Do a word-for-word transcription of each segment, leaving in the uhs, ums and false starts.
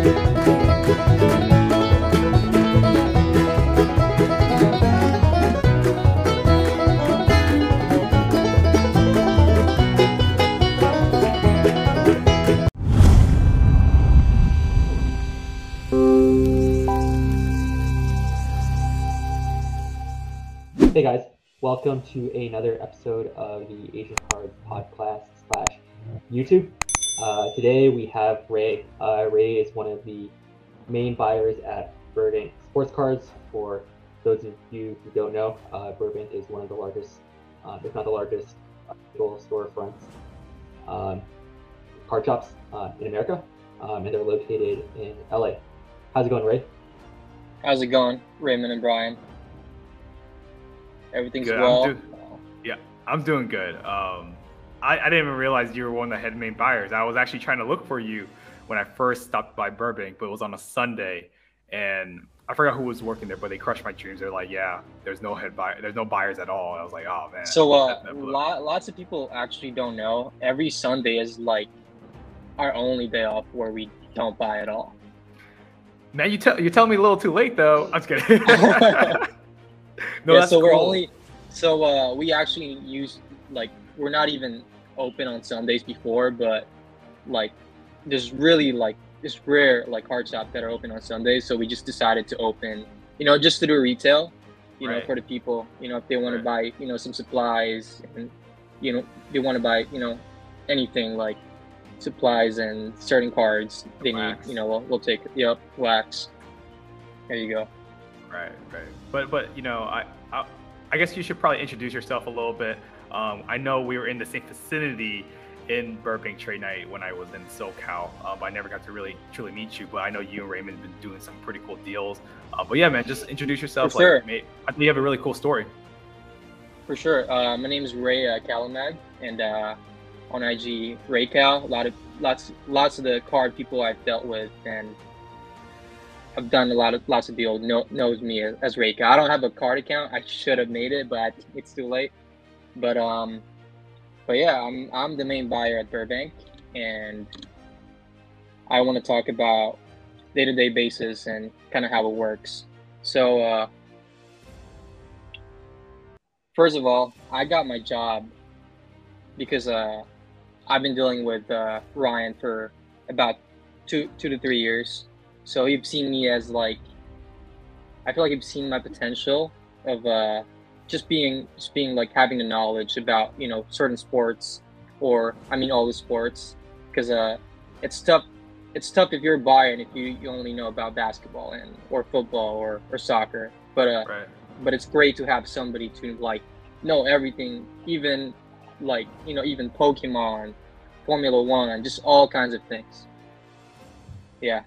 Hey guys, welcome to another episode of the Asian Cards podcast slash YouTube. Uh, today we have Ray. Uh, Ray is one of the main buyers at Burbank Sports Cards. For those of you who don't know, uh, Burbank is one of the largest, uh, if not the largest, optical storefronts, um, card shops uh, in America, um, and they're located in L A. How's it going, Ray? How's it going, Raymond and Brian? Everything's good. Well. I'm yeah, I'm doing good. Um, I, I didn't even realize you were one of the head main buyers. I was actually trying to look for you when I first stopped by Burbank, but it was on a Sunday, and I forgot who was working there, but they crushed my dreams. They're like, yeah, there's no head buyer, there's no buyers at all. And I was like, oh man. So uh, lot, lots of people actually don't know. Every Sunday is like our only day off where we don't buy at all. Now you tell you're telling me a little too late though. I'm just kidding. No, yeah, so cool. We're only, so uh, we actually use, like, we're not even open on Sundays before, but, like, there's really, like, it's rare, like, card shops that are open on Sundays, so we just decided to open, you know, just to do retail, you right. know, for the people, you know, if they want right. to buy, you know, some supplies, and, you know, they want to buy, you know, anything, like, supplies and certain cards they wax. need, you know, we'll, we'll take, yep, wax, there you go. Right, right. But, but you know, I, I I guess you should probably introduce yourself a little bit. Um, I know we were in the same vicinity in Burbank trade night when I was in SoCal. Um, I never got to really, truly meet you, but I know you and Raymond have been doing some pretty cool deals. Uh, but yeah, man, just introduce yourself. For like, sure. Mate, I think you have a really cool story. For sure. Uh, my name is Ray uh, Calamag, and uh, on I G, Ray Cal. A lot of, lots, lots of the card people I've dealt with and I've done a lot of lots of deals. No, knows me as Ray Cal. I don't have a card account. I should have made it, but I think it's too late. But um, but yeah, I'm I'm the main buyer at Burbank, and I want to talk about day-to-day basis and kind of how it works. So uh, first of all, I got my job because uh, I've been dealing with uh, Ryan for about two two to three years. So you've seen me as like, I feel like you've seen my potential of uh, just being, just being like having the knowledge about, you know, certain sports or, I mean, all the sports, because uh, it's tough. It's tough if you're a buyer and if you, you only know about basketball and or football or, or soccer, but, uh, right. but it's great to have somebody to like know everything, even like, you know, even Pokemon, Formula One, just all kinds of things. Yeah.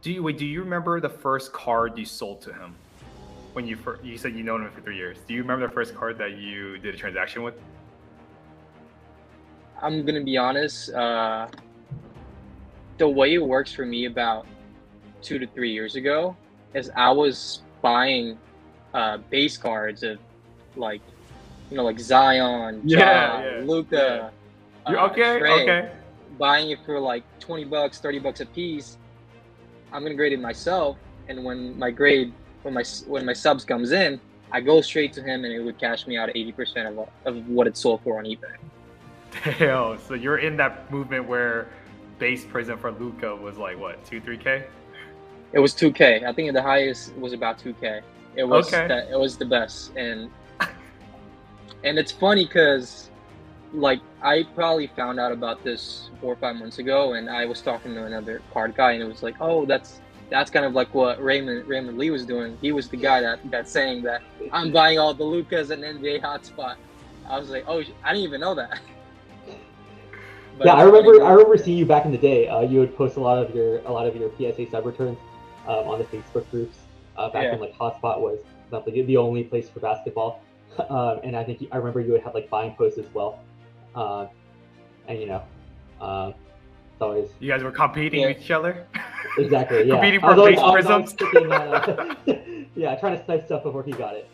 Do you, wait, do you remember the first card you sold to him when you first, you said you known him for three years? Do you remember the first card that you did a transaction with? I'm going to be honest. Uh, the way it works for me about two to three years ago is I was buying uh, base cards of like, you know, like Zion, yeah, John, yeah, Luka. Yeah. Uh, okay, Tray, okay. Buying it for like twenty bucks, thirty bucks a piece. I'm gonna grade it myself, and when my grade, when my when my subs comes in, I go straight to him, and it would cash me out eighty percent of of what it sold for on eBay. Damn! So you're in that movement where base Prizm for Luka was like what, two, three k? It was two k. I think the highest was about two k. It was okay. the, it was the best, and and it's funny because like I probably found out about this four or five months ago, and I was talking to another card guy, and it was like, oh, that's that's kind of like what Raymond Raymond Lee was doing. He was the guy that that's saying that I'm buying all the Lukas and N B A hotspot. I was like, oh, I didn't even know that. But yeah, I remember. I remember seeing you back in the day. Uh, you would post a lot of your a lot of your P S A sub returns um, on the Facebook groups uh, back yeah. when like hotspot was not the, the only place for basketball, um, and I think you, I remember you would have like buying posts as well. Uh, and you know, uh, it's always you guys were competing yeah. with each other. Exactly, yeah. Competing for base Prizms. Uh, yeah, trying to snipe stuff before he got it.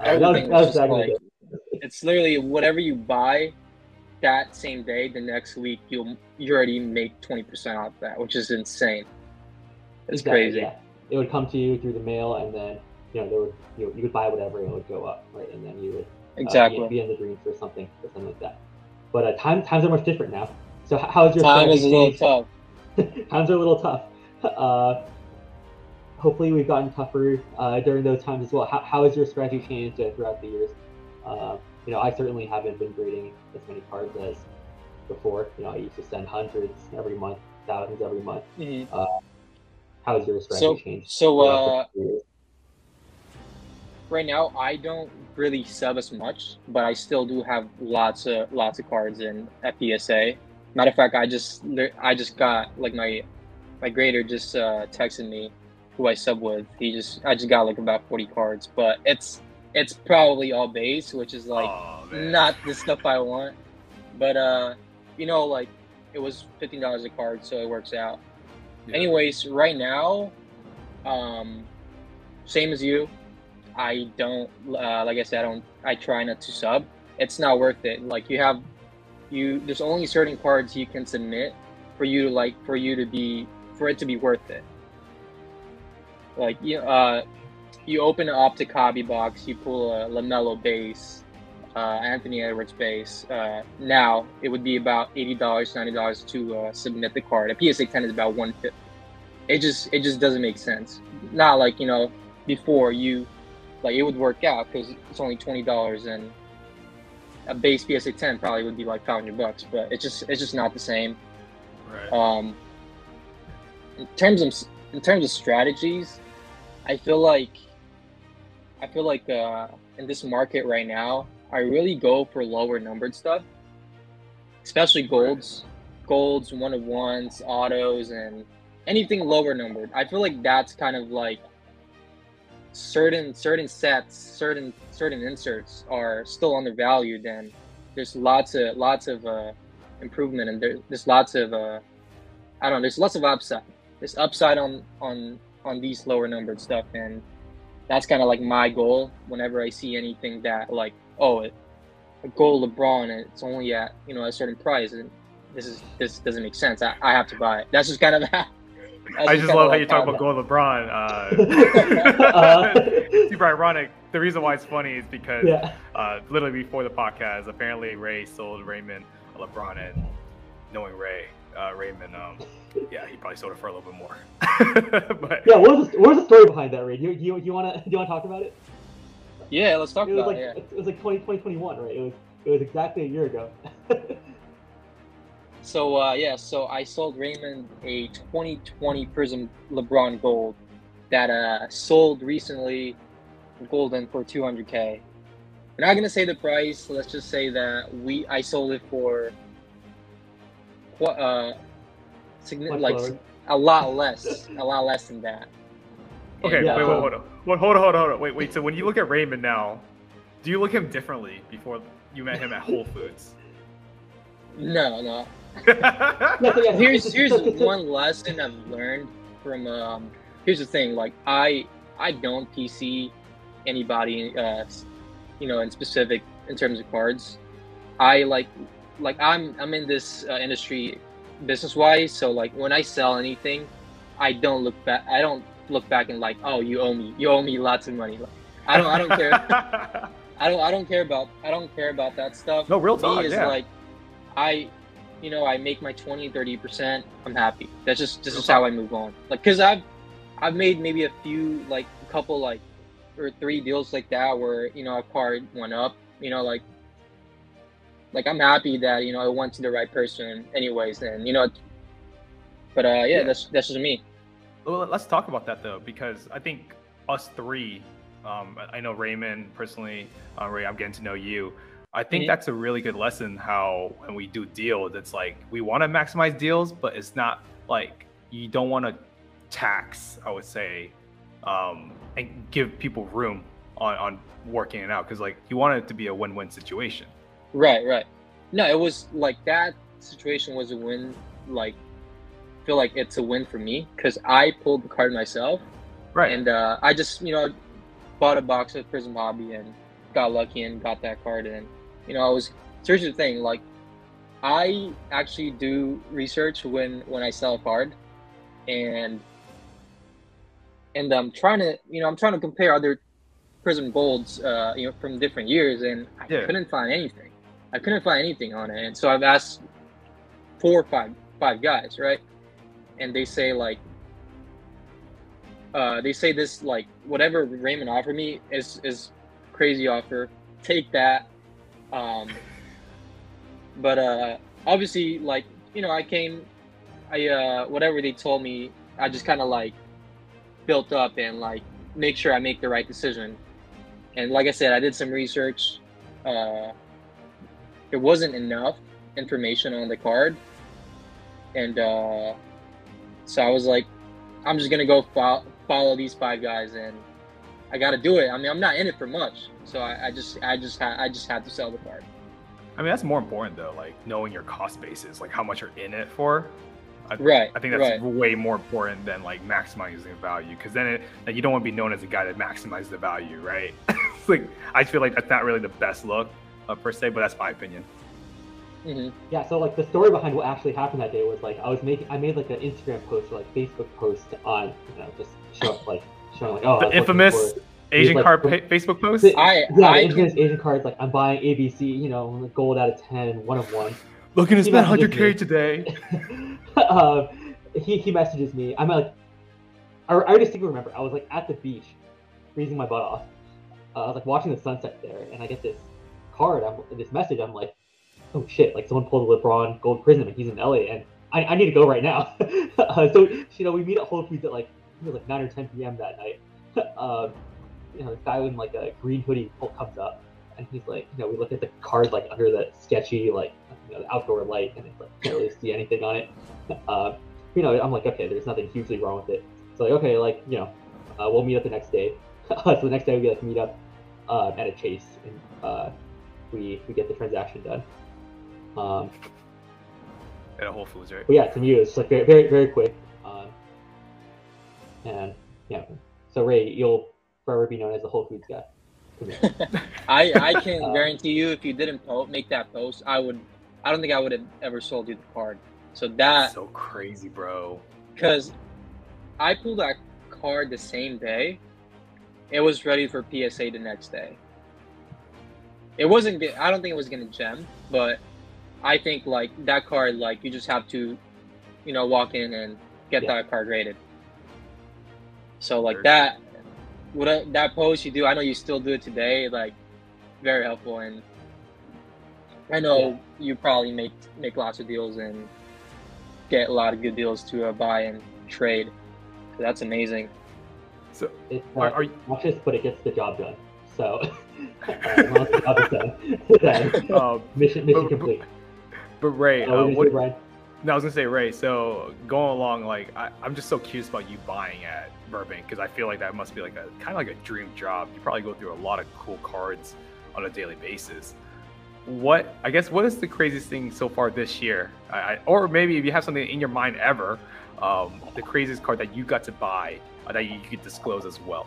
Uh, that was, that was exactly like, it. It's literally whatever you buy that same day, the next week you'll you already make twenty percent off that, which is insane. It's exactly, crazy. Yeah. It would come to you through the mail, and then you know there would you know, you would buy whatever, and it would go up, right? And then you would exactly uh, be in the green for something or something like that. But uh, time times are much different now. So how's your time is a little tough. Times are a little tough. Uh, hopefully we've gotten tougher uh, during those times as well. How, how has your strategy changed uh, throughout the years? Uh, you know, I certainly haven't been grading as many cards as before. You know, I used to send hundreds every month, thousands every month. Mm-hmm. uh, how has your strategy so, changed? So uh, right now, I don't really sub as much, but I still do have lots of lots of cards in at P S A. Matter of fact, I just I just got like my my grader just uh, texted me who I sub with. He just I just got like about forty cards, but it's it's probably all base, which is like oh, not the stuff I want. But uh, you know, like it was fifteen dollars a card, so it works out. Yeah. Anyways, right now, um, same as you. I don't uh, like I said. I don't. I try not to sub. It's not worth it. Like you have. You there's only certain cards you can submit for you to like for you to be for it to be worth it. Like you uh you open an Optic Hobby box, you pull a LaMelo base, uh Anthony Edwards base. Uh now it would be about eighty dollars, ninety dollars to uh, submit the card. A P S A ten is about one fifty. It just it just doesn't make sense. Not like, you know, before you like it would work out because it's only twenty dollars and a base P S A ten probably would be like five hundred bucks, but it's just it's just not the same. Right. Um, in terms of in terms of strategies, I feel like I feel like uh, in this market right now, I really go for lower numbered stuff, especially golds, right. golds, one of ones, autos, and anything lower numbered. I feel like that's kind of like certain certain sets, certain. certain inserts are still undervalued, and there's lots of lots of uh, improvement, and there, there's lots of uh, I don't know, there's lots of upside. There's upside on on on these lower numbered stuff, and that's kind of like my goal. Whenever I see anything that like oh, it, a gold LeBron, and it's only at you know a certain price, and this is this doesn't make sense. I, I have to buy it. That's just kind of. I just love how you talk about gold LeBron. Uh, uh, super ironic. The reason why it's funny is because yeah. uh, literally before the podcast, apparently Ray sold Raymond a LeBron, and knowing Ray, uh, Raymond, um, yeah, he probably sold it for a little bit more. But, yeah, what was, the, what was the story behind that, Ray? You you you wanna you wanna talk about it? Yeah, let's talk it was about like, it. Yeah. It was like twenty twenty-one, right? It was it was exactly a year ago. So, uh, yeah, so I sold Raymond a twenty twenty Prizm LeBron Gold that uh, sold recently golden for two hundred K. We're not going to say the price. Let's just say that we I sold it for uh, significant, like a lot less, a lot less than that. Okay, yeah. wait, wait, hold on. Wait, hold on, hold on, hold on. Wait, wait, so when you look at Raymond now, do you look at him differently before you met him at Whole Foods? No, no. here's here's one lesson I've learned from um here's the thing, like I I don't P C anybody uh you know in specific in terms of cards. I like like I'm I'm in this uh, industry business wise, so like when I sell anything, I don't look back I don't look back and like oh you owe me you owe me lots of money. Like, I don't I don't care. I don't I don't care about I don't care about that stuff. No real talk. Is yeah. like I you know, I make my twenty, thirty percent. I'm happy. That's just this is how I move on. Like, cause I've, I've made maybe a few, like a couple, like, or three deals like that where, you know, a card went up, you know, like, like I'm happy that, you know, it went to the right person anyways. And, you know, but uh, yeah, yeah, that's, that's just me. Well, let's talk about that though, because I think us three, um, I know Raymond personally, uh, Ray, I'm getting to know you. I think mm-hmm. that's a really good lesson how when we do deals, it's like we want to maximize deals, but it's not like you don't want to tax, I would say, um, and give people room on, on working it out because like you want it to be a win-win situation. Right, right. No, it was like that situation was a win. Like, I feel like it's a win for me because I pulled the card myself. Right. And uh, I just, you know, bought a box of Prizm Hobby and got lucky and got that card. And you know, I was here's the thing, like I actually do research when when I sell a card, and and I'm trying to, you know, I'm trying to compare other Prizm golds, uh, you know, from different years, and I yeah. couldn't find anything. I couldn't find anything on it, and so I've asked four or five five guys, right? And they say like, uh, they say this like whatever Raymond offered me is is crazy offer. Take that, um, but uh, obviously like you know I came, I uh, whatever they told me, I just kind of like built up and like make sure I make the right decision. And like I said, I did some research. Uh, there wasn't enough information on the card. And uh, so I was like, I'm just going to go fo follow these five guys, and I got to do it. I mean, I'm not in it for much. So I, I just, I just, ha I just had to sell the card. I mean, that's more important though, like knowing your cost basis, like how much you're in it for. I, right. I think that's right. way more important than like maximizing value, because then it, like, you don't want to be known as a guy that maximizes the value, right? It's like I feel like that's not really the best look uh, per se, but that's my opinion. Mm-hmm. Yeah. So like the story behind what actually happened that day was like I was making I made like an Instagram post or like Facebook post on you know just show up, like showing like oh the infamous Asian like, card like, Facebook post. The, I yeah I, the infamous I, Asian cards like I'm buying A B C you know gold out of ten one of one. Looking to spend one hundred K today. uh, he, he messages me. I'm like, I, I distinctly remember, I was like at the beach, freezing my butt off. Uh, I was like watching the sunset there, and I get this card, I'm, this message. I'm like, oh shit, like someone pulled a LeBron gold Prizm, and he's in L A, and I, I need to go right now. uh, so, you know, we meet at Whole Foods at like, I think it was like nine or ten P M that night. uh, you know, this guy in like a green hoodie comes up. And he's like, you know, we look at the card like under the sketchy, like, you know, the outdoor light, and it's like can't really see anything on it. Uh, you know, I'm like, okay, there's nothing hugely wrong with it. So like, okay, like, you know, uh, we'll meet up the next day. So the next day we like meet up uh, at a Chase, and uh, we we get the transaction done. Um, at a Whole Foods, right? But yeah, to me it was just like very very very quick. Um, and yeah, so Ray, you'll forever be known as the Whole Foods guy. I I can um, guarantee you, if you didn't make that post, I would. I don't think I would have ever sold you the card. So that so crazy, bro. Because I pulled that card the same day. It was ready for P S A the next day. It wasn't. I don't think it was gonna gem, but I think like that card, like you just have to, you know, walk in and get yeah. that card rated. So like that. What that post you do, I know you still do it today. Like, very helpful, and I know yeah. you probably make make lots of deals and get a lot of good deals to uh, buy and trade. So that's amazing. So, it's not, are, are cautious, but it gets the job done. So, uh, the job is done. then, um, mission mission but, complete. But, but Ray, uh, what? Uh, what Ryan? No, I was gonna say Ray. So going along, like I, I'm just so curious about you buying at Burbank, because I feel like that must be like a kind of like a dream job. You probably go through a lot of cool cards on a daily basis. What I guess what is the craziest thing so far this year, I, or maybe if you have something in your mind ever, um, the craziest card that you got to buy uh, that you, you could disclose as well?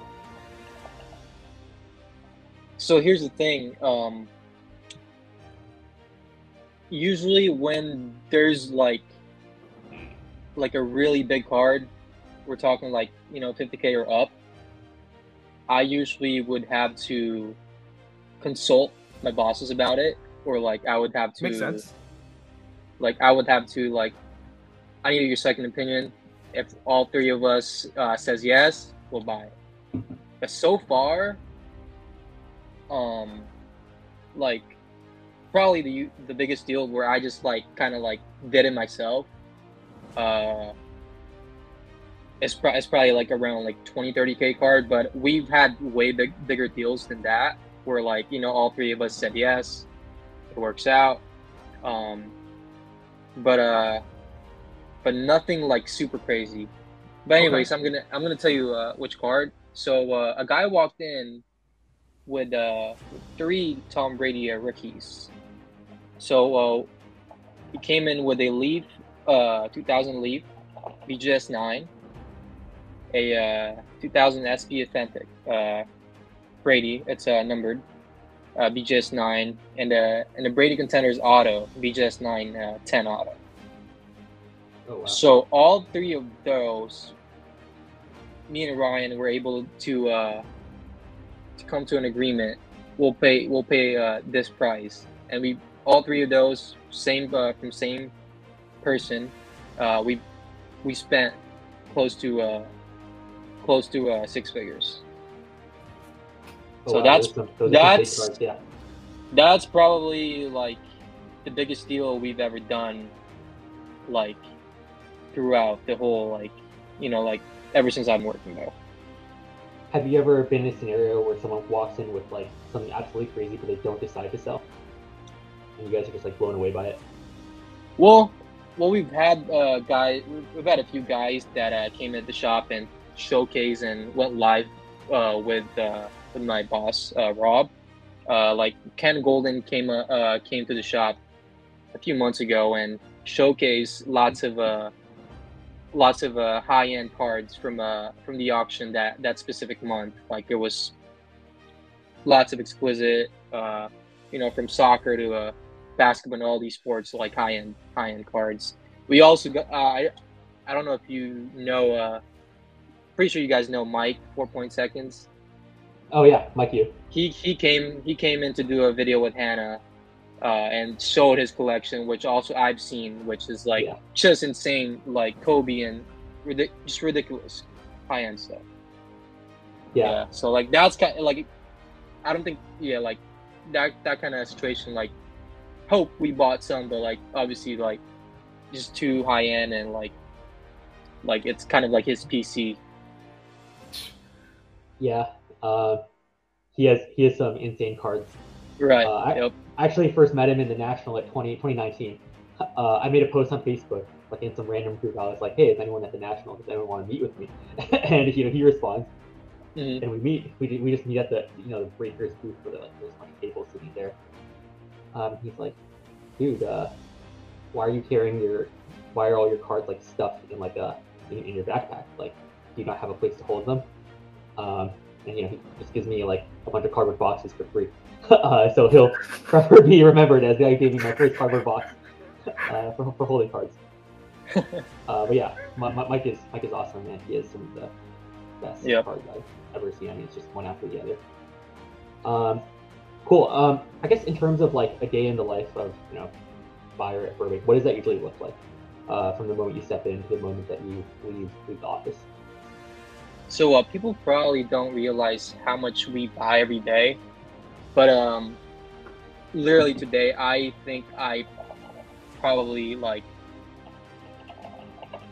So here's the thing. Um... Usually when there's like like a really big card, we're talking like, you know, fifty K or up, I usually would have to consult my bosses about it, or like I would have to Makes sense. like I would have to like I need your second opinion. If all three of us uh, says yes, we'll buy it. But so far, um like probably the the biggest deal where I just like kind of like did it myself. Uh, it's, pro it's probably like around like twenty, thirty K card, but we've had way big, bigger deals than that where like, you know, all three of us said yes, it works out. Um, but uh, but nothing like super crazy. But anyways, okay. I'm gonna I'm gonna tell you uh, which card. So uh, a guy walked in with uh, three Tom Brady rookies. So uh, he came in with a Leaf, uh, two thousand Leaf, B G S nine, a uh, two thousand S P Authentic, uh, Brady, it's uh, numbered, uh, B G S nine, and a, and a Brady Contenders auto, B G S nine, uh, ten auto. Oh, wow. So all three of those me and Ryan were able to uh, to come to an agreement. We'll pay we'll pay uh, this price, and we all three of those same uh, from same person. Uh, we we spent close to uh, close to uh, six figures. Oh, so wow, that's those, those that's cards, yeah. That's probably like the biggest deal we've ever done, like throughout the whole, like, you know, like ever since I'm working there. Have you ever been in a scenario where someone walks in with like something absolutely crazy, but they don't decide to sell, and you guys are just like blown away by it? Well, well, we've had uh, guys, we've had a few guys that uh, came into the shop and showcase and went live uh, with uh, with my boss uh, Rob. Uh, like Ken Golden came uh, uh, came to the shop a few months ago and showcased lots of uh, lots of uh, high end cards from uh, from the auction that, that specific month. Like there was lots of exquisite, uh, you know, from soccer to uh, basketball and all these sports, like high end high end cards. We also got uh, I I don't know if you know, uh, pretty sure you guys know Mike four point two seconds. Oh yeah, Mike, you. He he came he came in to do a video with Hannah, uh, and showed his collection, which also I've seen, which is like yeah. just insane, like Kobe and ridic just ridiculous high end stuff. Yeah. yeah. So like that's kind of, like, I don't think yeah like that that kind of situation, like, hope we bought some, but like obviously like just too high end and like like it's kind of like his P C. Yeah. Uh, he has he has some insane cards. Right. Uh, I yep. actually first met him in the National at twenty nineteen. Uh, I made a post on Facebook, like in some random group. I was like, "Hey, is anyone at the National? Does anyone want to meet with me?" And you know, he responds, mm-hmm. and we meet. We we just meet at the you know the Breakers booth where like there's a bunch of tables sitting there. Um, he's like, "Dude, uh, why are you carrying your why are all your cards like stuffed in like a in, in your backpack? Like, do you not have a place to hold them?" Um, And you know, he just gives me like a bunch of cardboard boxes for free, uh, so he'll forever be remembered as the guy who gave me my first cardboard box uh, for, for holding cards. Uh, but yeah, my, my, Mike is Mike is awesome, man. He is some of the best yep. cards I've ever seen. I mean, it's just one after the other. Um, cool. Um, I guess in terms of like a day in the life of you know buyer at Burbank, what does that usually look like uh, from the moment you step in to the moment that you leave, leave the office? So uh, people probably don't realize how much we buy every day, but um, literally today, I think I probably like,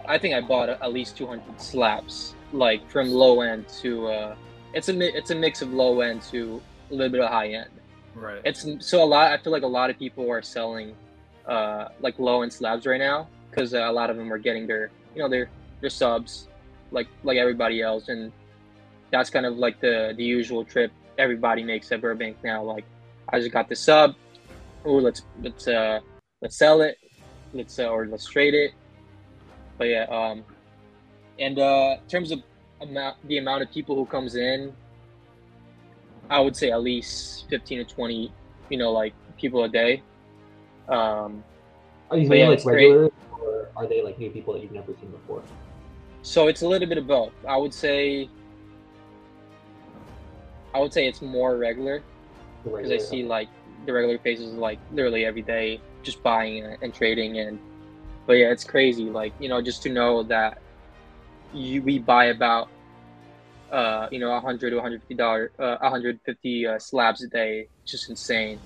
I think I bought at least two hundred slabs, like from low end to, uh, it's a it's a mix of low end to a little bit of high end. Right. It's so a lot. I feel like a lot of people are selling uh, like low end slabs right now because uh, a lot of them are getting their you know their their subs. Like like everybody else, and that's kind of like the the usual trip everybody makes at Burbank now. Like, I just got this sub. Oh, let's let's uh let's sell it. Let's uh, or let's trade it. But yeah, um, and uh, in terms of amount, the amount of people who comes in, I would say at least fifteen to twenty. You know, like people a day. Um, are these mainly like regulars, or are they like new people that you've never seen before? So it's a little bit of both. I would say, I would say it's more regular because I see like the regular faces like literally every day, just buying and, and trading. And but yeah, it's crazy. Like you know, just to know that you we buy about uh, you know a hundred to one hundred fifty dollar, uh, one hundred fifty uh, slabs a day. It's just insane.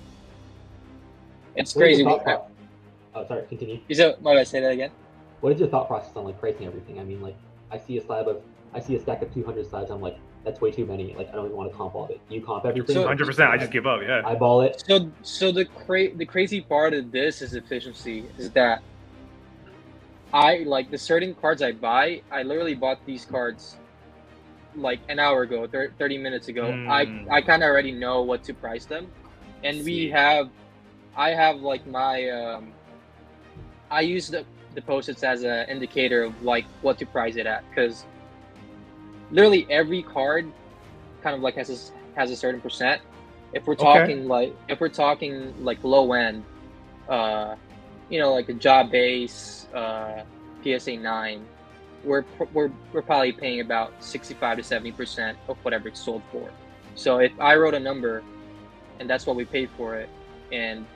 It's crazy. Oh, sorry. Continue. Is that why did I say that again? What is your thought process on like pricing everything? I mean, like I see a slab of, I see a stack of two hundred slabs. I'm like, that's way too many. Like I don't even want to comp all of it. You comp everything. So, one hundred percent. I just give up. Yeah. Eyeball it. So, so the cra the crazy part of this is efficiency. Is that I like the certain cards I buy. I literally bought these cards like an hour ago, thirty minutes ago. Mm. I I kind of already know what to price them, and we have, I have like my, um, I use the. the post-its as an indicator of like what to price it at, because literally every card kind of like has a, has a certain percent. If we're talking okay. like if we're talking like low end, uh, you know, like the job base, uh, P S A nine, we're we're we're probably paying about sixty-five to seventy percent of whatever it's sold for. So if I wrote a number, and that's what we paid for it, and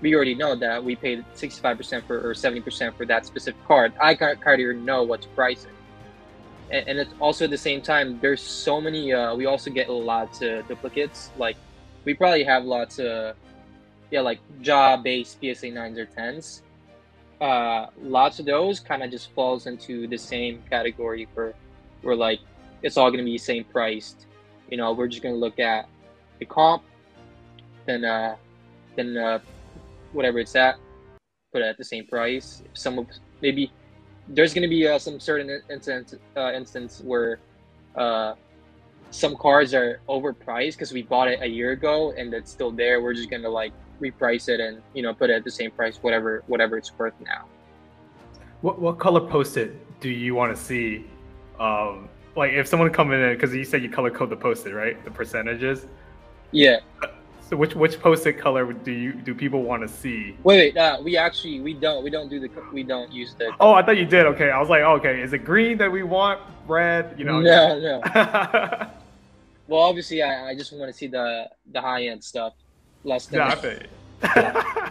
we already know that we paid sixty-five percent for or seventy percent for that specific card, I kind of already know what to price it. And, and it's also at the same time, there's so many. Uh, we also get lots of duplicates. Like we probably have lots of yeah, like jaw-based P S A nines or tens. Uh, lots of those kind of just falls into the same category for where like it's all gonna be same priced. You know, we're just gonna look at the comp, then uh, then uh, whatever it's at, put it at the same price. Some of maybe. There's going to be uh, some certain instance uh, instance where uh, some cards are overpriced because we bought it a year ago and it's still there. We're just going to like reprice it and, you know, put it at the same price, whatever whatever it's worth now. What what color post-it do you want to see? Um, like if someone come in, because you said you color code the post-it, right? The percentages. Yeah. So which which post-it color do you do people want to see? Wait, wait uh, we actually we don't we don't do the we don't use the. Oh, I thought you did. Okay, I was like, oh, okay, is it green that we want? Red, you know? No, no. Well, obviously, I, I just want to see the the high end stuff. Less than. Yeah, the, yeah.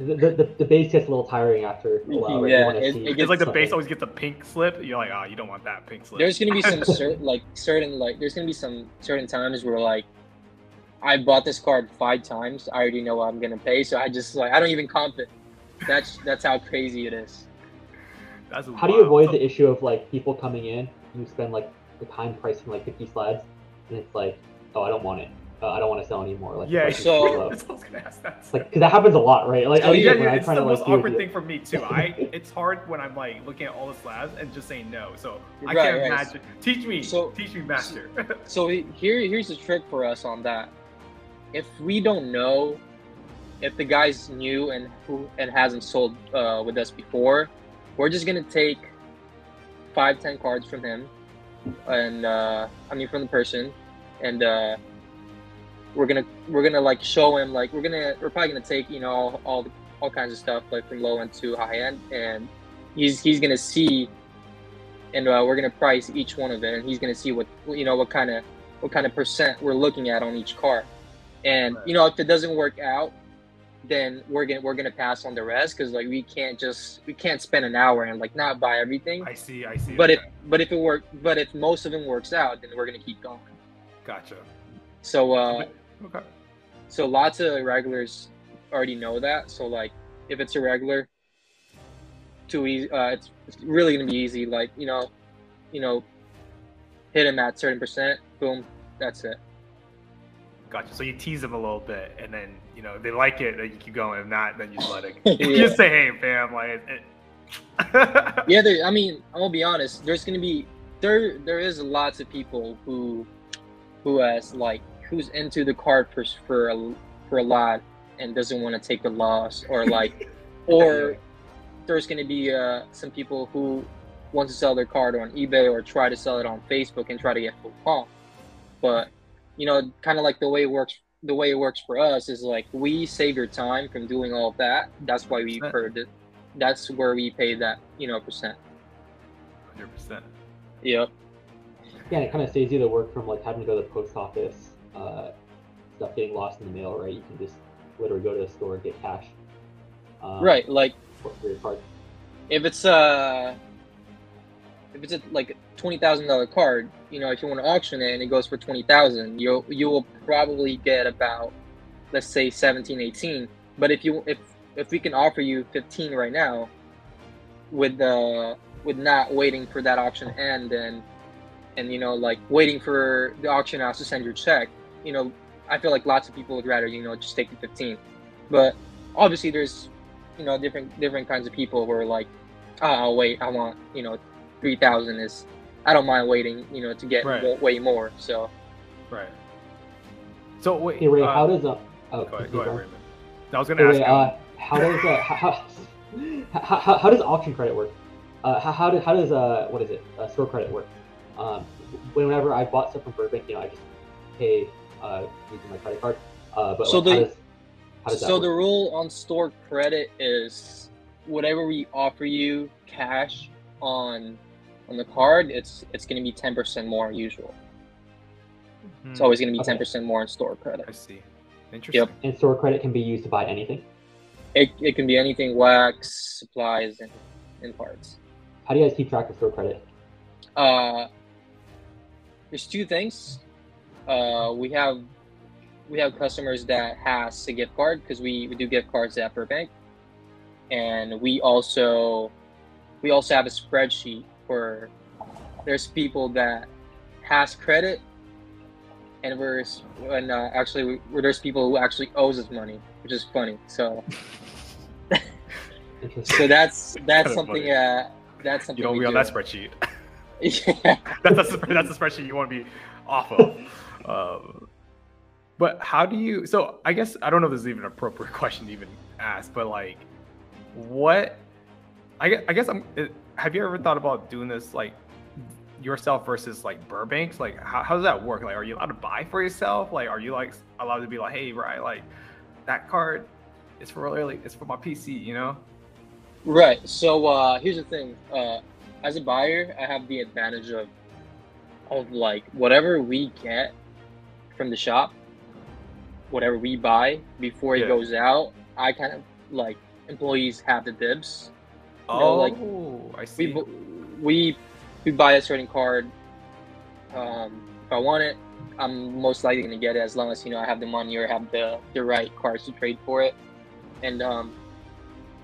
the, the the base gets a little tiring after a while. Yeah, it, it gets it's like the base always gets a pink slip. You're like, oh, you don't want that pink slip. There's gonna be some certain like certain like there's gonna be some certain times where like. I bought this card five times. I already know what I'm gonna pay, so I just like I don't even comp it. That's that's how crazy it is. That's how wild. Do you avoid the issue of like people coming in and you spend like the time pricing like fifty slides, and it's like, oh, I don't want it. Uh, I don't want to sell anymore. Like, yeah, so I was gonna ask that. Like, cause that happens a lot, right? Like, oh, yeah, yeah, it's the to, most like, awkward thing for me too. I it's hard when I'm like looking at all the slabs and just saying no. So I right, can't right. imagine. Teach me, so, teach me, master. So, so here, here's the trick for us on that. If we don't know, if the guy's new and who and hasn't sold uh, with us before, we're just gonna take five, ten cards from him, and uh, I mean from the person, and uh, we're gonna we're gonna like show him like we're gonna we're probably gonna take you know all all, all kinds of stuff like from low end to high end, and he's he's gonna see, and uh, we're gonna price each one of it, and he's gonna see what you know what kind of what kind of percent we're looking at on each card. And you know, if it doesn't work out, then we're gonna we're gonna pass on the rest because like we can't just we can't spend an hour and like not buy everything. I see, I see. But okay. if but if it work but if most of them works out, then we're gonna keep going. Gotcha. So uh, okay. So lots of regulars already know that. So like, if it's a regular, too easy. Uh, it's, it's really gonna be easy. Like you know, you know, hit him at certain percent. Boom, that's it. Gotcha. So you tease them a little bit, and then you know they like it. Then you keep going. If not, then you just let it. Yeah. You just say, "Hey, fam, like." It. Yeah, there, I mean, I'm gonna be honest. There's gonna be there. There is lots of people who, who has like who's into the card for for a, for a lot and doesn't want to take the loss, or like, or there's gonna be uh, some people who want to sell their card on eBay or try to sell it on Facebook and try to get full comp, but. You know, kind of like the way it works. The way it works for us is like we save your time from doing all of that. That's why we heard it. That's where we pay that, you know, percent. Hundred percent. Yep. Yeah, and it kind of saves you the work from like having to go to the post office, uh, stuff getting lost in the mail, right? You can just literally go to the store and get cash. Um, right, like for your card. If it's uh, if it's a, like. Twenty thousand dollar card, you know, if you want to auction it and it goes for twenty thousand, you'll you will probably get about, let's say seventeen, eighteen. But if you if if we can offer you fifteen right now, with the with not waiting for that auction to end and and you know like waiting for the auction house to send your check, you know, I feel like lots of people would rather you know just take the fifteen. But obviously there's you know different different kinds of people who are like, oh wait, I want you know three thousand is I don't mind waiting, you know, to get right. way more. So, right. So wait, hey, Ray, uh, how does uh, oh, go ahead, go ahead, Raymond. I was going to hey, ask Ray, you. Uh, how does uh, how, how, how how does auction credit work? Uh, how how, do, how does uh what is it uh, store credit work? Um, whenever I bought stuff from Burbank, you know, I just pay uh, using my credit card. Uh, but so like, the how does, how does so that the rule on store credit is whatever we offer you cash on on the card, it's it's going to be ten percent more usual. Mm-hmm. It's always going to be ten percent okay. more in store credit. I see. Interesting. Yep. And store credit can be used to buy anything? It, it can be anything, wax, supplies, and, and parts. How do you guys keep track of store credit? Uh, there's two things. Uh, we have we have customers that has a gift card because we, we do gift cards at Burbank, and we also we also have a spreadsheet where there's people that has credit, and we're and uh, actually we're, there's people who actually owes us money, which is funny. So so that's that's something. Uh, that's something. You don't be on that spreadsheet. Yeah. that's that's the, that's the spreadsheet you want to be off of. Um, but how do you? So I guess I don't know if this is even an appropriate question to even ask. But like, what? I guess, I guess I'm. Have you ever thought about doing this like yourself versus like Burbank's? Like, how, how does that work? Like, are you allowed to buy for yourself? Like, are you like allowed to be like, hey, Ryan, like that card is for really, it's for my P C, you know? Right. So uh, here's the thing. Uh, As a buyer, I have the advantage of, of like whatever we get from the shop, whatever we buy before it yeah. goes out, I kind of like employees have the dibs. You oh, know, like, I see. We, we we buy a certain card. Um, if I want it, I'm most likely gonna get it as long as you know I have the money or have the the right cards to trade for it. And um,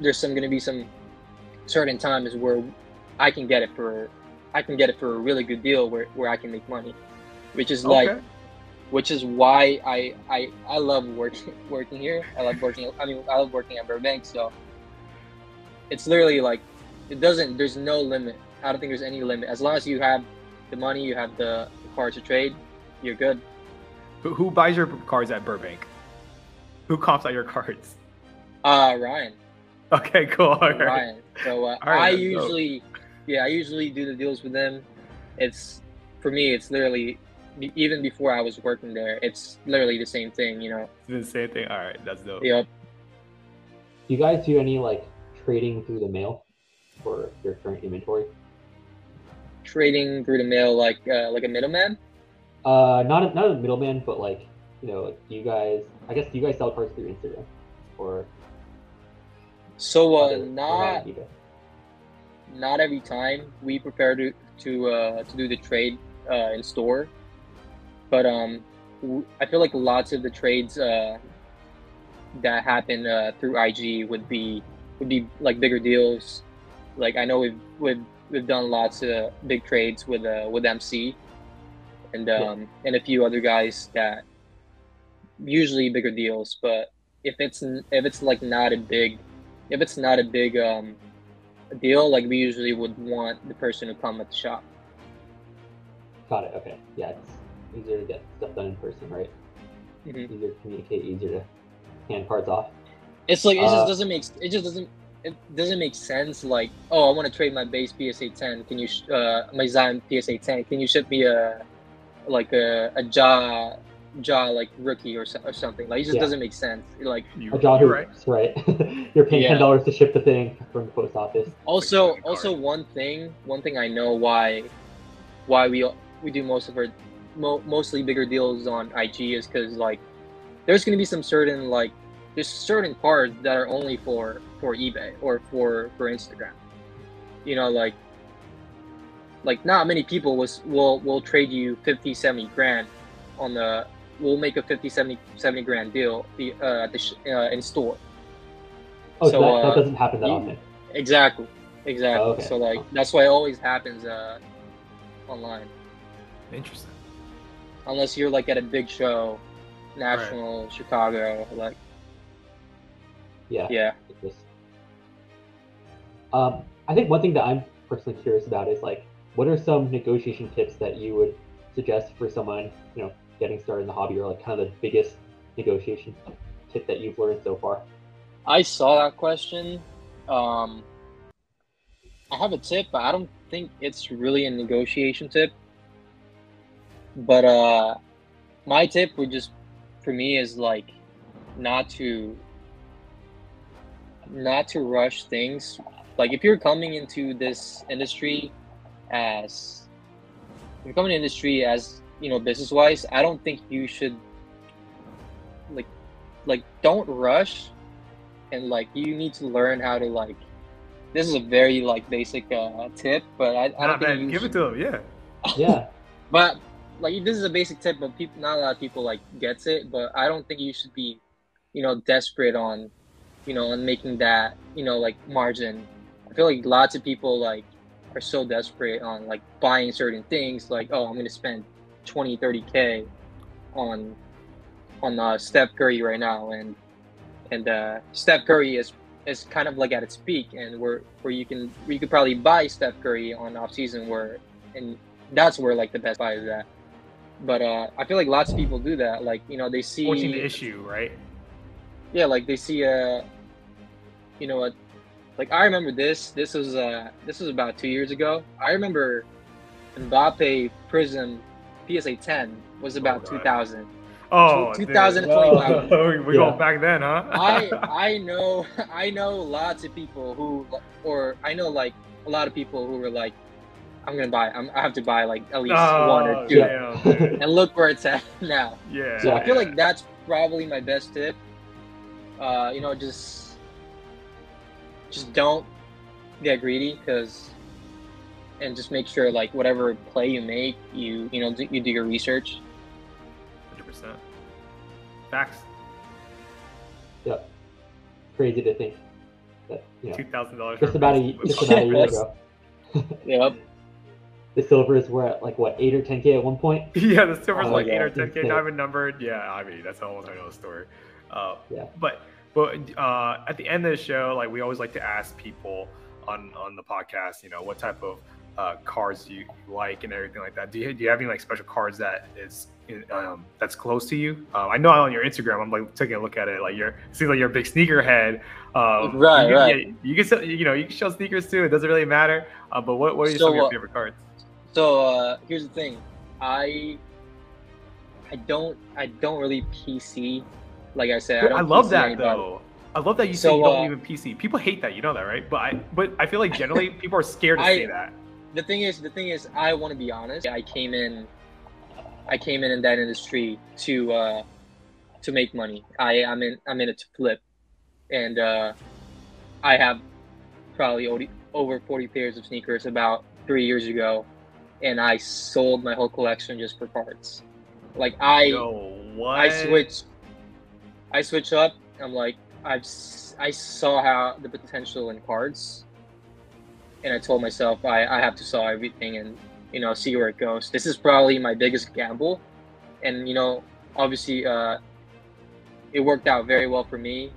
there's some gonna be some certain times where I can get it for, I can get it for a really good deal where, where I can make money, which is like, okay. which is why I, I I love working working here. I love working. I mean, I love working at Burbank. So it's literally like, it doesn't. There's no limit. I don't think there's any limit. As long as you have the money, you have the, the cards to trade, you're good. Who, who buys your cards at Burbank? Who comps out your cards? Uh, Ryan. Okay, cool. Right. Ryan. So uh, right, I usually. Dope. Yeah, I usually do the deals with them. It's, for me, it's literally, even before I was working there, it's literally the same thing, you know? It's the same thing? All right, that's dope. Yep. Do you guys do any, like, trading through the mail for your current inventory? Trading through the mail, like uh, like a middleman? Uh, not a, not a middleman, but, like, you know, like you guys, I guess, do you guys sell cards through Instagram? Or? So, uh, other, not... Or not Not every time we prepare to to uh, to do the trade uh, in store, but um, I feel like lots of the trades uh, that happen uh, through I G would be would be like bigger deals. Like I know we've we've, we've done lots of big trades with uh, with M C and um, yeah. and a few other guys that usually bigger deals. But if it's if it's like not a big if it's not a big um. deal, like we usually would want the person to come at the shop. Got it. Okay. Yeah, it's easier to get stuff done in person, right? Mm-hmm. Easier to communicate, easier to hand cards off. It's like it uh, just doesn't make it just doesn't it doesn't make sense. Like, oh, I want to trade my base P S A ten. Can you sh- uh my Zion P S A ten? Can you ship me a like a a jaw jaw like rookie or, so, or something? Like it just yeah. doesn't make sense. Like a jaw right, right? You're paying yeah. ten dollars to ship the thing from the post office. Also, also one thing, one thing I know why, why we we do most of our, mo- mostly bigger deals on I G is because like, there's gonna be some certain like, there's certain cards that are only for for eBay or for for Instagram. You know, like, like not many people was will will trade you fifty, seventy grand on the. We'll make a fifty, seventy, seventy grand deal uh, at the sh- uh, in store. Oh, so that, uh, that doesn't happen that yeah, often. Exactly, exactly. Oh, okay. So like that's why it always happens uh, online. Interesting. Unless you're like at a big show, National, right. Chicago, like. Yeah. Yeah. Just... Um, I think one thing that I'm personally curious about is like, what are some negotiation tips that you would suggest for someone, you know, getting started in the hobby, or like kind of the biggest negotiation tip that you've learned so far? I saw that question. Um, I have a tip, but I don't think it's really a negotiation tip. But uh, my tip would just, for me, is like not to not to rush things. Like if you're coming into this industry as you become an industry, as you know, business wise, I don't think you should like like don't rush, and like you need to learn how to like. This is a very like basic uh, tip, but I, I don't think you give should... it to him. Yeah, yeah. But like this is a basic tip, but people, not a lot of people like gets it. But I don't think you should be, you know, desperate on, you know, on making that, you know, like margin. I feel like lots of people like are so desperate on like buying certain things. Like, oh, I'm going to spend twenty, thirty K on on uh, Steph Curry right now, and and uh, Steph Curry is. It's kind of like at its peak, and where where you can where you could probably buy Steph Curry on off season, where and that's where like the best buy is at. But uh, I feel like lots of people do that. Like you know they see forcing the issue, right? Yeah, like they see a, you know what, like I remember this. This was uh this was about two years ago. I remember Mbappe Prizm P S A ten was about oh, two thousand. Oh, two thousand twenty-five. Oh, we yeah. go back then, huh? I I know I know lots of people who, or I know like a lot of people who were like, I'm gonna buy. I'm, I have to buy like at least oh, one or two, yeah, okay. And look where it's at now. Yeah. So yeah. I feel like that's probably my best tip. Uh, you know, just just don't get greedy, because, and just make sure like whatever play you make, you you know you do your research. one hundred percent. Facts. Yeah. Crazy to think that, you know, two thousand dollars just about a, just about a year ago. Yep. The silvers were at like what, eight or ten K at one point? Yeah, the silvers oh, like yeah, eight or ten K diamond numbered. Yeah, I mean, that's a whole other story. Uh, yeah. But but uh, at the end of the show, like we always like to ask people on, on the podcast, you know, what type of uh, cards do you like and everything like that. Do you, do you have any like special cards that is Um, that's close to you? Uh, I know on your Instagram, I'm like taking a look at it. Like you're, it seems like you're a big sneakerhead. Um, right, you, right. Yeah, you can, sell, you know, you can show sneakers too. It doesn't really matter. Uh, but what, what are so, some of your favorite cards? So uh, here's the thing, I, I don't, I don't really P C. Like I said, I, don't I love P C that anybody. Though. I love that you so, say you don't uh, even P C. People hate that, you know that, right? But I, but I feel like generally people are scared to I, say that. The thing is, the thing is, I want to be honest. I came in. I came in in that industry to uh, to make money. I, I'm in I'm in it to flip, and uh, I have probably over forty pairs of sneakers about three years ago, and I sold my whole collection just for parts. Like I Yo, what? I switched I switch up. I'm like I've I saw how the potential in cards, and I told myself I, I have to sell everything and. You know, see where it goes. This is probably my biggest gamble, and you know, obviously, uh, it worked out very well for me.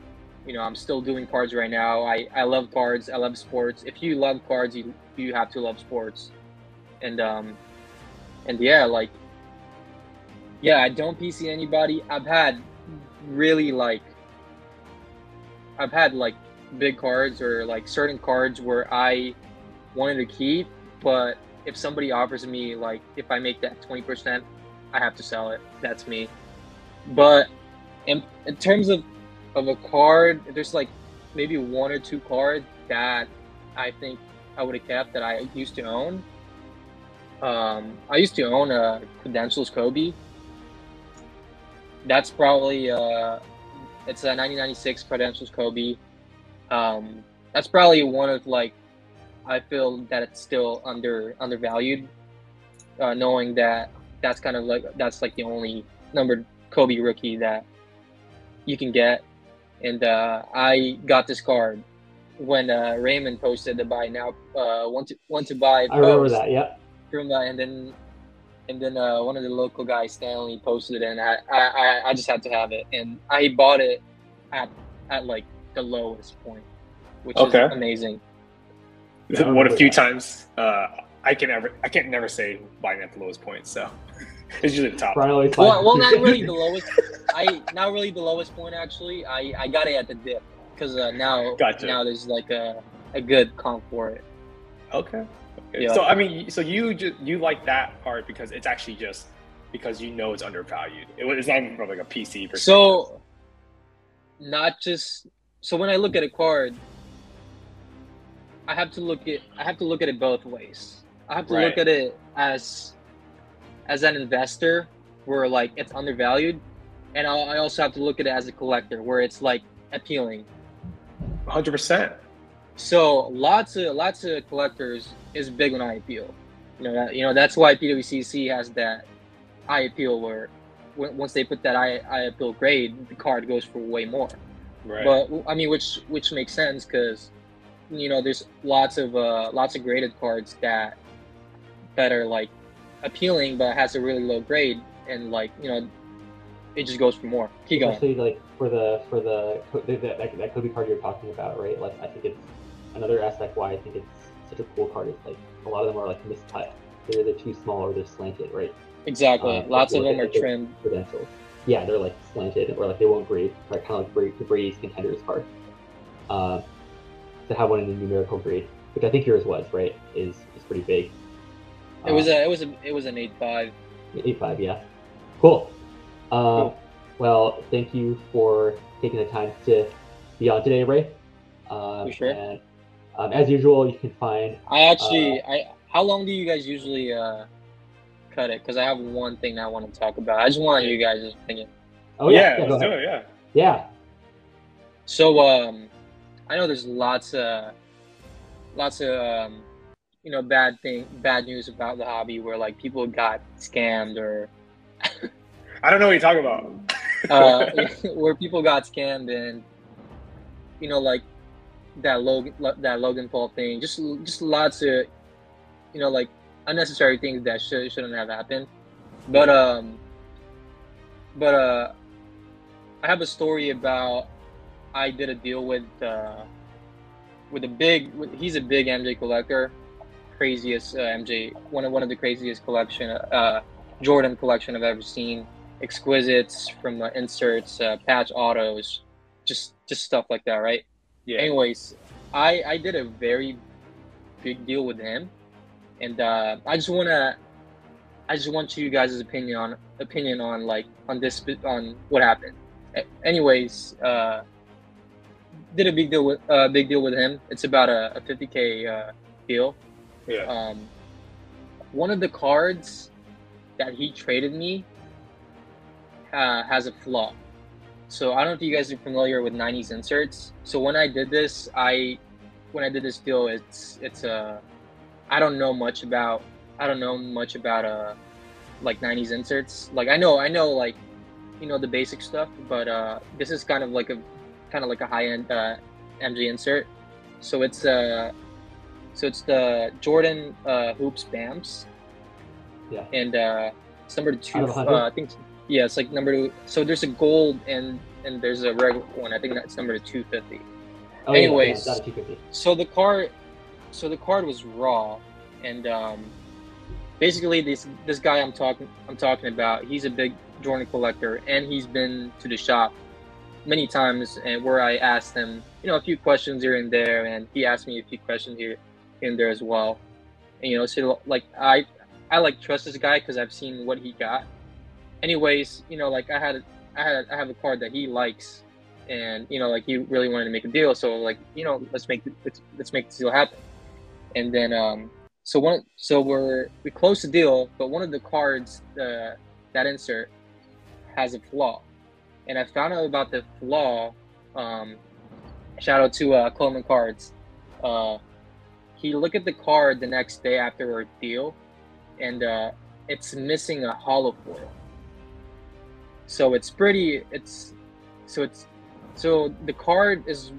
You know, I'm still doing cards right now. I, I love cards. I love sports. If you love cards, you you have to love sports, and um, and yeah, like, yeah, I don't P C anybody. I've had really like, I've had like big cards or like certain cards where I wanted to keep, but if somebody offers me, like, if I make that twenty percent, I have to sell it. That's me. But in, in terms of, of a card, there's, like, maybe one or two cards that I think I would have kept that I used to own. Um, I used to own a Credentials Kobe. That's probably, uh, it's a nineteen ninety-six Credentials Kobe. Um, that's probably one of, like, I feel that it's still under undervalued, uh, knowing that that's kind of like that's like the only numbered Kobe rookie that you can get. And uh, I got this card when uh, Raymond posted the buy now uh, one to one to buy. I remember that, yeah. And then and then uh, one of the local guys, Stanley, posted it, and I, I I just had to have it, and I bought it at at like the lowest point, which okay. is amazing. No, one a few that. times uh, I can ever I can't never say buying at the lowest point, so it's usually the top. Well, well, not really the lowest. I not really the lowest point actually. I, I got it at the dip because uh, now gotcha. now there's like a a good comp for it. Okay. okay. Yeah. So I mean, so you just, you like that part because it's actually just because you know it's undervalued. It, it's not even from like a P C perspective. So not just so when I look at a card. I have to look at I have to look at it both ways. I have to right. look at it as as an investor where like it's undervalued, and I'll, I also have to look at it as a collector where it's like appealing. one hundred percent. So lots of lots of collectors is big on eye appeal. You know that, you know that's why P W C C has that eye appeal where once they put that eye, eye appeal grade, the card goes for way more. Right. But I mean, which which makes sense because you know there's lots of uh, lots of graded cards that that are like appealing but has a really low grade, and like you know it just goes for more. Keep going. Especially like for the for the that that, that Kobe card you're talking about, right? Like I think it's another aspect why I think it's such a cool card is like a lot of them are like miscut. They're either too small or they're slanted, right? Exactly. Um, lots of them are trimmed. Credentials. Yeah, they're like slanted or like they won't grade, right? Kind of like the Brady's Contenders card. Uh, to have one in a numerical grade, which I think yours was, right? Is is pretty big. It um, was a it was a it was an eight five. Eight five, yeah. Cool. Um, cool. Well, thank you for taking the time to be on today, Ray. Um, sure. And um, as usual, you can find. I actually, uh, I how long do you guys usually uh, cut it? Because I have one thing that I want to talk about. I just want you guys to think it. Oh yeah, yeah, yeah let's do it. Yeah. Yeah. So um, I know there's lots of, lots of, um, you know, bad thing, bad news about the hobby where like people got scammed or. I don't know what you're talking about. uh, where people got scammed and, you know, like that Logan, that Logan Paul thing, just just lots of, you know, like unnecessary things that should, shouldn't have happened. But um, but uh, I have a story about I did a deal with uh, with a big. With, he's a big M J collector, craziest uh, M J, one of one of the craziest collection uh, Jordan collection I've ever seen. Exquisites from uh, inserts, uh, patch autos, just just stuff like that, right? Yeah. Anyways, I I did a very big deal with him, and uh, I just wanna I just want you guys' opinion on opinion on like on this on what happened. Anyways, uh, did a big deal with a uh, big deal with him. It's about a, a fifty K uh, deal. Yeah. Um, one of the cards that he traded me. Uh, has a flaw. So I don't know if you guys are familiar with nineties inserts. So when I did this, I when I did this deal, it's it's a uh, I don't know much about I don't know much about uh like nineties inserts. Like I know I know like you know the basic stuff, but uh this is kind of like a kind of like a high end uh, M J insert. So it's uh so it's the Jordan uh, hoops B A Ms. Yeah. And uh, it's number two. Uh, I think. Yeah, it's like number two. So there's a gold and and there's a regular one. I think that's number two fifty. Oh, anyways, yeah, two fifty. So the card, so the card was raw, and um, basically this this guy I'm talking I'm talking about, he's a big Jordan collector, and he's been to the shop many times, and where I asked him, you know, a few questions here and there, and he asked me a few questions here, here and there as well, and you know, so like I I like trust this guy because I've seen what he got. Anyways, you know, like I had, I had, I have a card that he likes, and you know, like he really wanted to make a deal. So like, you know, let's make the, let's, let's make this deal happen. And then, um, so one, so we're we close the deal, but one of the cards, uh, that insert, has a flaw, and I found out about the flaw. Um, shout out to uh, Coleman Cards. Uh, he looked at the card the next day after our deal, and uh, it's missing a hollow foil. So it's pretty. It's so it's so the card is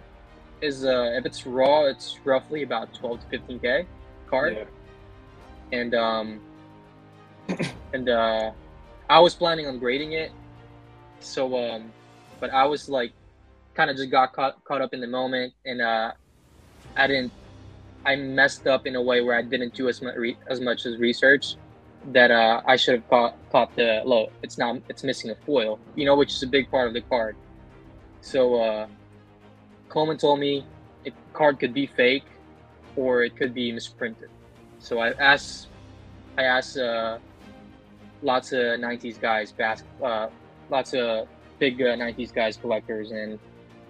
is uh, if it's raw, it's roughly about twelve to fifteen k card, yeah. and um and uh, I was planning on grading it, so um, but I was like, kind of just got caught caught up in the moment, and uh, I didn't. I messed up in a way where I didn't do as much re as much as research. That uh, I should have caught, caught the low. It's not. It's missing a foil, you know, which is a big part of the card. So uh, Coleman told me the card could be fake, or it could be misprinted. So I asked, I asked uh, lots of nineties guys, bas uh, lots of big uh, nineties guys collectors, and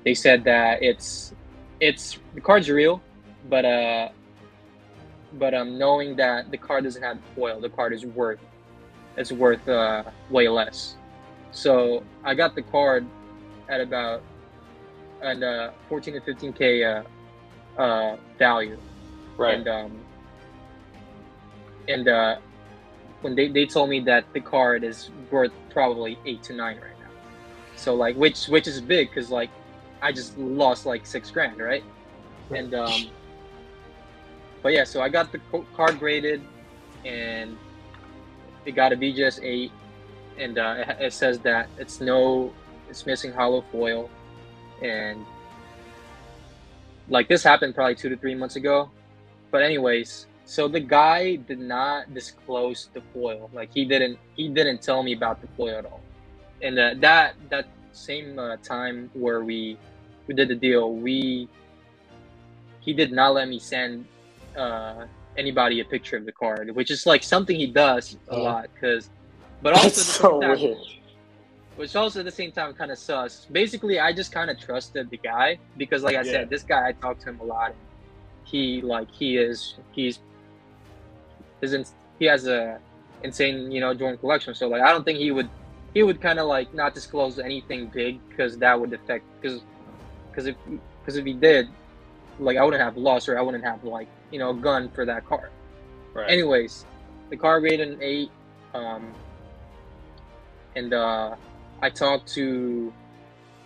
they said that it's, it's the card's real, but uh, but um, knowing that the card doesn't have foil, the card is worth it's worth uh, way less. So I got the card at about and uh, fourteen to fifteen K uh, uh, value, right? And um, and uh, when they they told me that the card is worth probably eight to nine right now, so like which which is big because like I just lost like six grand, right? And um, but yeah, so I got the card graded, and it got a B G S eight, and uh, it, it says that it's no, it's missing hollow foil, and like this happened probably two to three months ago. But anyways, so the guy did not disclose the foil, like he didn't, he didn't tell me about the foil at all. And uh, that that same uh, time where we we did the deal, we. He did not let me send uh, anybody a picture of the card, which is like something he does a oh. lot. Because, but also That's so time, weird. Which also at the same time kind of sus. Basically, I just kind of trusted the guy because, like I yeah. said, this guy I talked to him a lot. He like he is he's isn't he has a insane you know joint collection. So like I don't think he would he would kind of like not disclose anything big because that would affect because because if because if he did. Like I wouldn't have lost, or I wouldn't have like you know gun for that card. Right. Anyways, the card rated an eight, um, and uh, I talked to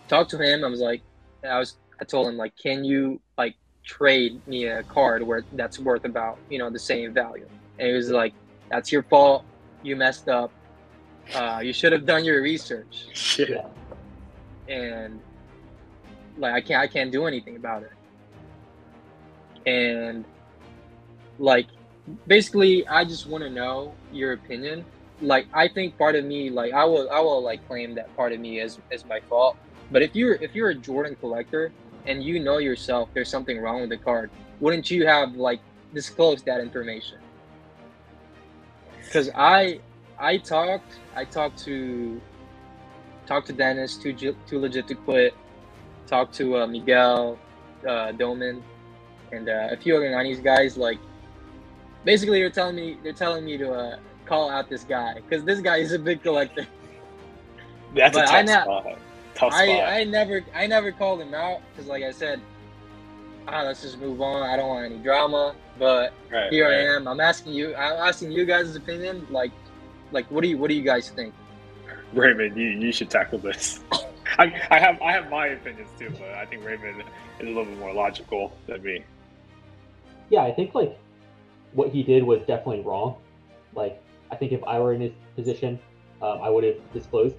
talked to him. I was like, I was I told him like, can you like trade me a card where that's worth about you know the same value? And he was like, that's your fault. You messed up. Uh, you should have done your research. Shit. Yeah. And like I can't I can't do anything about it. And like basically I just want to know your opinion. Like I think part of me like I will I will like claim that part of me is is my fault. But if you're if you're a Jordan collector and you know yourself there's something wrong with the card, wouldn't you have like disclosed that information? Because I I talked I talked to talked to Dennis, Too Too Legit to Quit, talked to uh, Miguel uh, Dolman. And uh, a few other nineties guys, like, basically they're telling me they're telling me to uh, call out this guy because this guy is a big collector. That's but a tough I spot. Tough I, spot. I never I never called him out because, like I said, ah, let's just move on. I don't want any drama. But right, here right. I am. I'm asking you. I'm asking you guys' opinion. Like, like what do you what do you guys think? Raymond, you you should tackle this. I, I have I have my opinions too, but I think Raymond is a little bit more logical than me. Yeah, I think like what he did was definitely wrong. Like I think if I were in his position, um, I would have disclosed.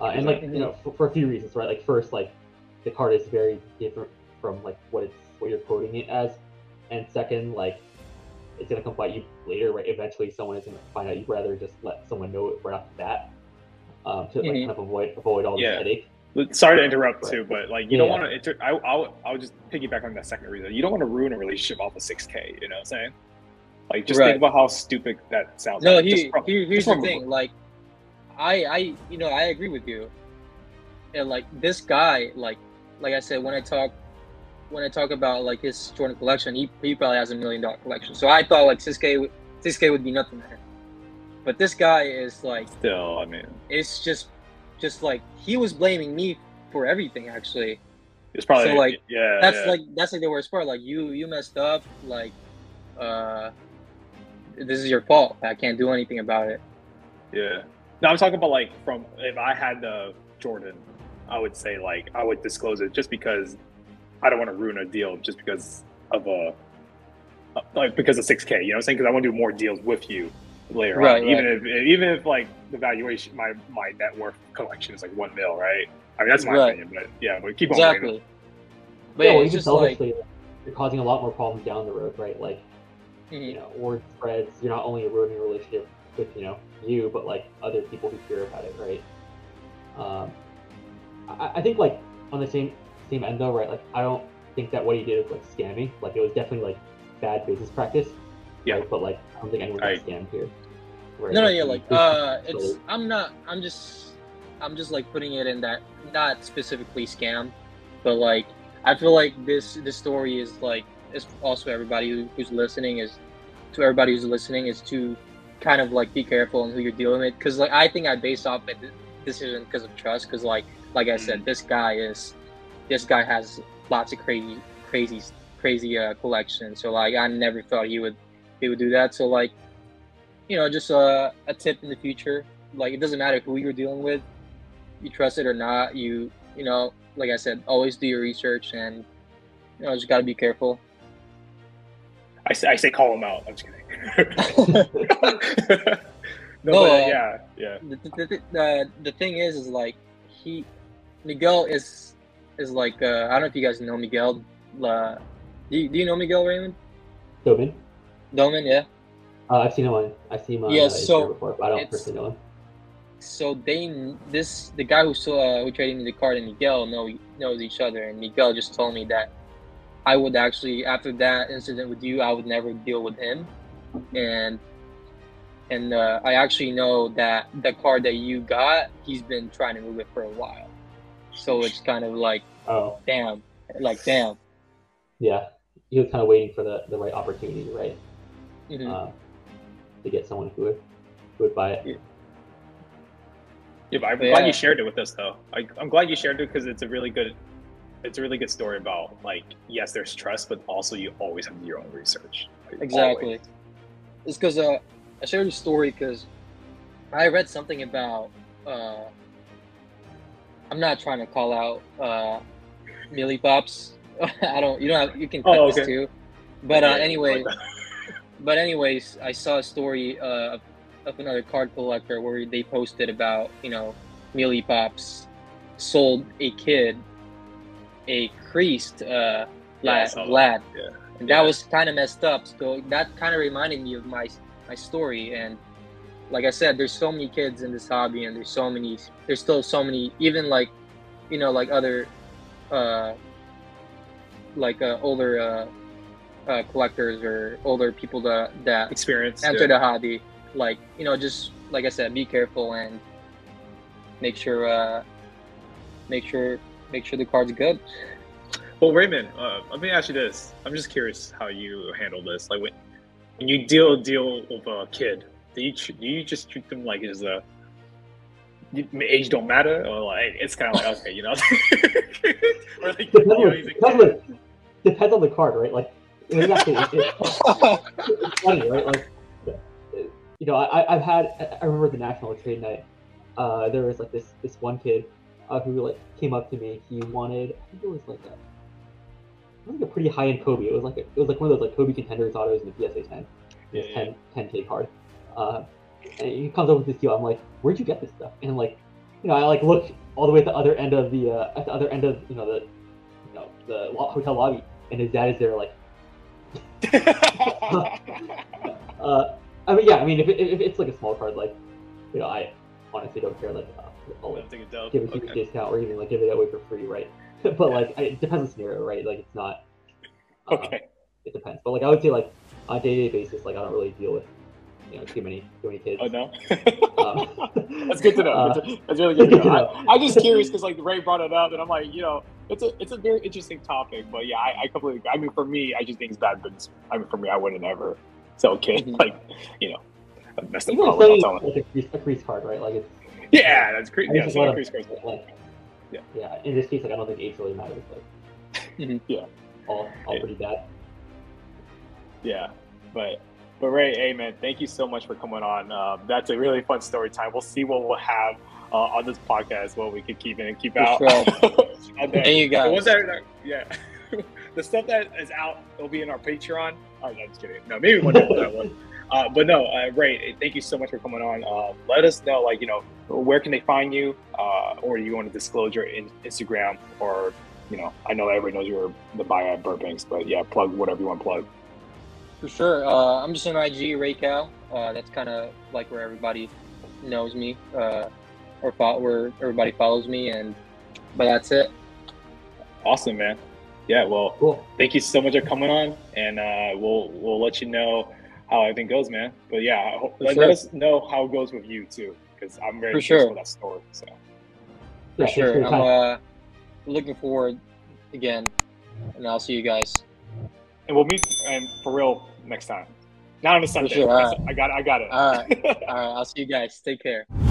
Uh, and like you know, for, for a few reasons, right? Like first, like the card is very different from like what it's what you're quoting it as, and second, like it's gonna come bite you later, right? Eventually, someone is gonna find out. You'd rather just let someone know it right off the bat um, to like mm-hmm. kind of avoid avoid all yeah. the headache. Sorry to interrupt too, but like you yeah. don't want to. Inter- I I'll I'll just piggyback on that second reason. You don't want to ruin a relationship off of six K. You know what I'm saying? Like just right. think about how stupid that sounds. No, like. he, from, he, here's the thing. It. Like I I you know I agree with you. And like this guy, like like I said, when I talk when I talk about like his Jordan collection, he he probably has a million dollar collection. So I thought like six K six K would be nothing to him. But this guy is like still. I mean, it's just. Just like he was blaming me for everything, actually. It's probably so like yeah. That's yeah. like that's like the worst part. Like you, you messed up. Like, uh, this is your fault. I can't do anything about it. Yeah. No, I'm talking about like from if I had the Jordan, I would say like I would disclose it just because I don't want to ruin a deal just because of a like because of six K. You know what I'm saying? Because I want to do more deals with you later right, on, even right. if even if like the valuation, my my net worth collection is like one mil, right? I mean that's my right. opinion, but yeah, but keep exactly. on. Exactly. But yeah, yeah, it's just like you're causing a lot more problems down the road, right? Like mm-hmm. you know, word spreads. You're not only ruining a relationship with you know you, but like other people who hear about it, right? Um, I, I think like on the same same end though, right? Like I don't think that what he did was like scamming. Like it was definitely like bad business practice. Yeah, right? But like I don't think anyone got scammed here. Right. No, no, yeah, like, uh, it's, I'm not, I'm just, I'm just, like, putting it in that, not specifically scam, but, like, I feel like this, this story is, like, it's also everybody who, who's listening is, to everybody who's listening is to kind of like be careful on who you're dealing with, because like I think I based off the decision because of trust, because like like I said, this guy is this guy has lots of crazy crazy crazy uh, collection, so like I never thought he would he would do that. So like, you know, just uh, a tip in the future, like it doesn't matter who you're dealing with, you trust it or not, you you know, like I said, always do your research, and you know, just got to be careful. I say, I say call him out. I'm just kidding. no, no but, uh, yeah, yeah. The, the, the, uh, the thing is, is like he, Miguel is, is like, uh, I don't know if you guys know Miguel. Uh, do, you, do you know Miguel, Raymond? Dolman? Dolman, yeah. Uh, I've seen him on, I've seen him on yeah, uh, so before, but I don't personally know him. So they, this, the guy who saw, uh, who traded me the card and Miguel know, knows each other, and Miguel just told me that I would actually, after that incident with you, I would never deal with him. And and uh, I actually know that the card that you got, he's been trying to move it for a while. So it's kind of like, oh, damn, like, damn. Yeah, he was kind of waiting for the, the right opportunity, right? Mm-hmm. Uh, to get someone who would, who would buy it. Yeah. Yeah, but I'm but glad yeah. you shared it with us, though. I, I'm glad you shared it because it's a really good, it's a really good story about like, yes, there's trust, but also you always have to do your own research. Like, exactly. Always. It's because uh, I shared the story because I read something about. Uh, I'm not trying to call out uh, Meely Pops. I don't. You don't have. You can cut oh, okay. this too. But okay. uh, anyway, like but anyways, I saw a story uh, of. of another card collector where they posted about, you know, Meely Pops sold a kid a creased uh, lad, yeah, lad. Yeah. and yeah. that was kind of messed up. So that kind of reminded me of my my story. And like I said, there's so many kids in this hobby, and there's so many, there's still so many, even like, you know, like other, uh, like uh, older uh, uh, collectors or older people that that experience enter yeah. the hobby. Like, you know, just like I said, be careful and make sure, uh, make sure, make sure the card's good. Well, Raymond, uh, let me ask you this. I'm just curious how you handle this. Like when, when you deal deal with a kid, do you do you just treat them like it's a age don't matter, or like it's kind of like okay, you know? Or like, depends, you know he's a kid. Depends on the card, right? Like, exactly. It's funny, right? Like. You know, I, I've had, I remember the National trade night, uh, there was like this this one kid uh, who like came up to me. He wanted, I think it was like a, it was like a pretty high-end Kobe. It was like a, it was like one of those like Kobe Contenders autos in the P S A ten, this yeah, yeah. ten K card. Uh, and he comes up with this deal. I'm like, where'd you get this stuff? And like, you know, I like looked all the way at the other end of the, uh, at the other end of, you know, the, you know, the hotel lobby, and his dad is there like, uh, I mean, yeah. I mean, if, it, if it's like a small card, like, you know, I honestly don't care. Like, uh, I'll like, give a huge okay. discount, or even like give it away for free, right? But yeah. like, it depends on the scenario, right? Like, it's not. Uh, okay. It depends, but like, I would say, like, on a day-to-day basis, like, I don't really deal with, you know, too many, too many kids. Oh no. um, That's good to know. Uh, That's, that's really good to know. know. I, I'm just curious because like Ray brought it up, and I'm like, you know, it's a it's a very interesting topic, but yeah, I, I completely. I mean, for me, I just think it's bad business. I mean, for me, I wouldn't ever. So okay, like, you know, I messed up. Like a crease card, right? Like it's yeah, that's cre- yeah, so a crease card. Like, yeah, yeah. In this case, like I don't think age really matters. Like, yeah, all, all yeah. pretty bad. Yeah, but but Ray, hey man, thank you so much for coming on. Uh, that's a really fun story time. We'll see what we'll have uh, on this podcast, what we could keep in and keep for out. Sure. and, then, and you guys, what's that? Yeah. The stuff that is out, it'll be in our Patreon. Oh, no, I'm just kidding. No, maybe we'll do that one. Uh, but no, uh, Ray, thank you so much for coming on. Uh, let us know, like, you know, where can they find you? Uh, or you want to disclose your in- Instagram or, you know, I know everybody knows you're the buyer at Burbanks, but yeah, plug whatever you want to plug. For sure. Uh, I'm just on I G, Ray Cal. Uh, that's kind of like where everybody knows me uh, or fo- where everybody follows me. And but that's it. Awesome, man. Yeah, well, cool. Thank you so much for coming on, and uh, we'll we'll let you know how everything goes, man. But yeah, hope, let, sure. let us know how it goes with you too, because I'm very curious for that story. So for yeah, sure, I'm uh, looking forward again, and I'll see you guys. And we'll meet and for real next time. Not on a Sunday. Sure. Right. I got it. I got it. All right. All right. I'll see you guys. Take care.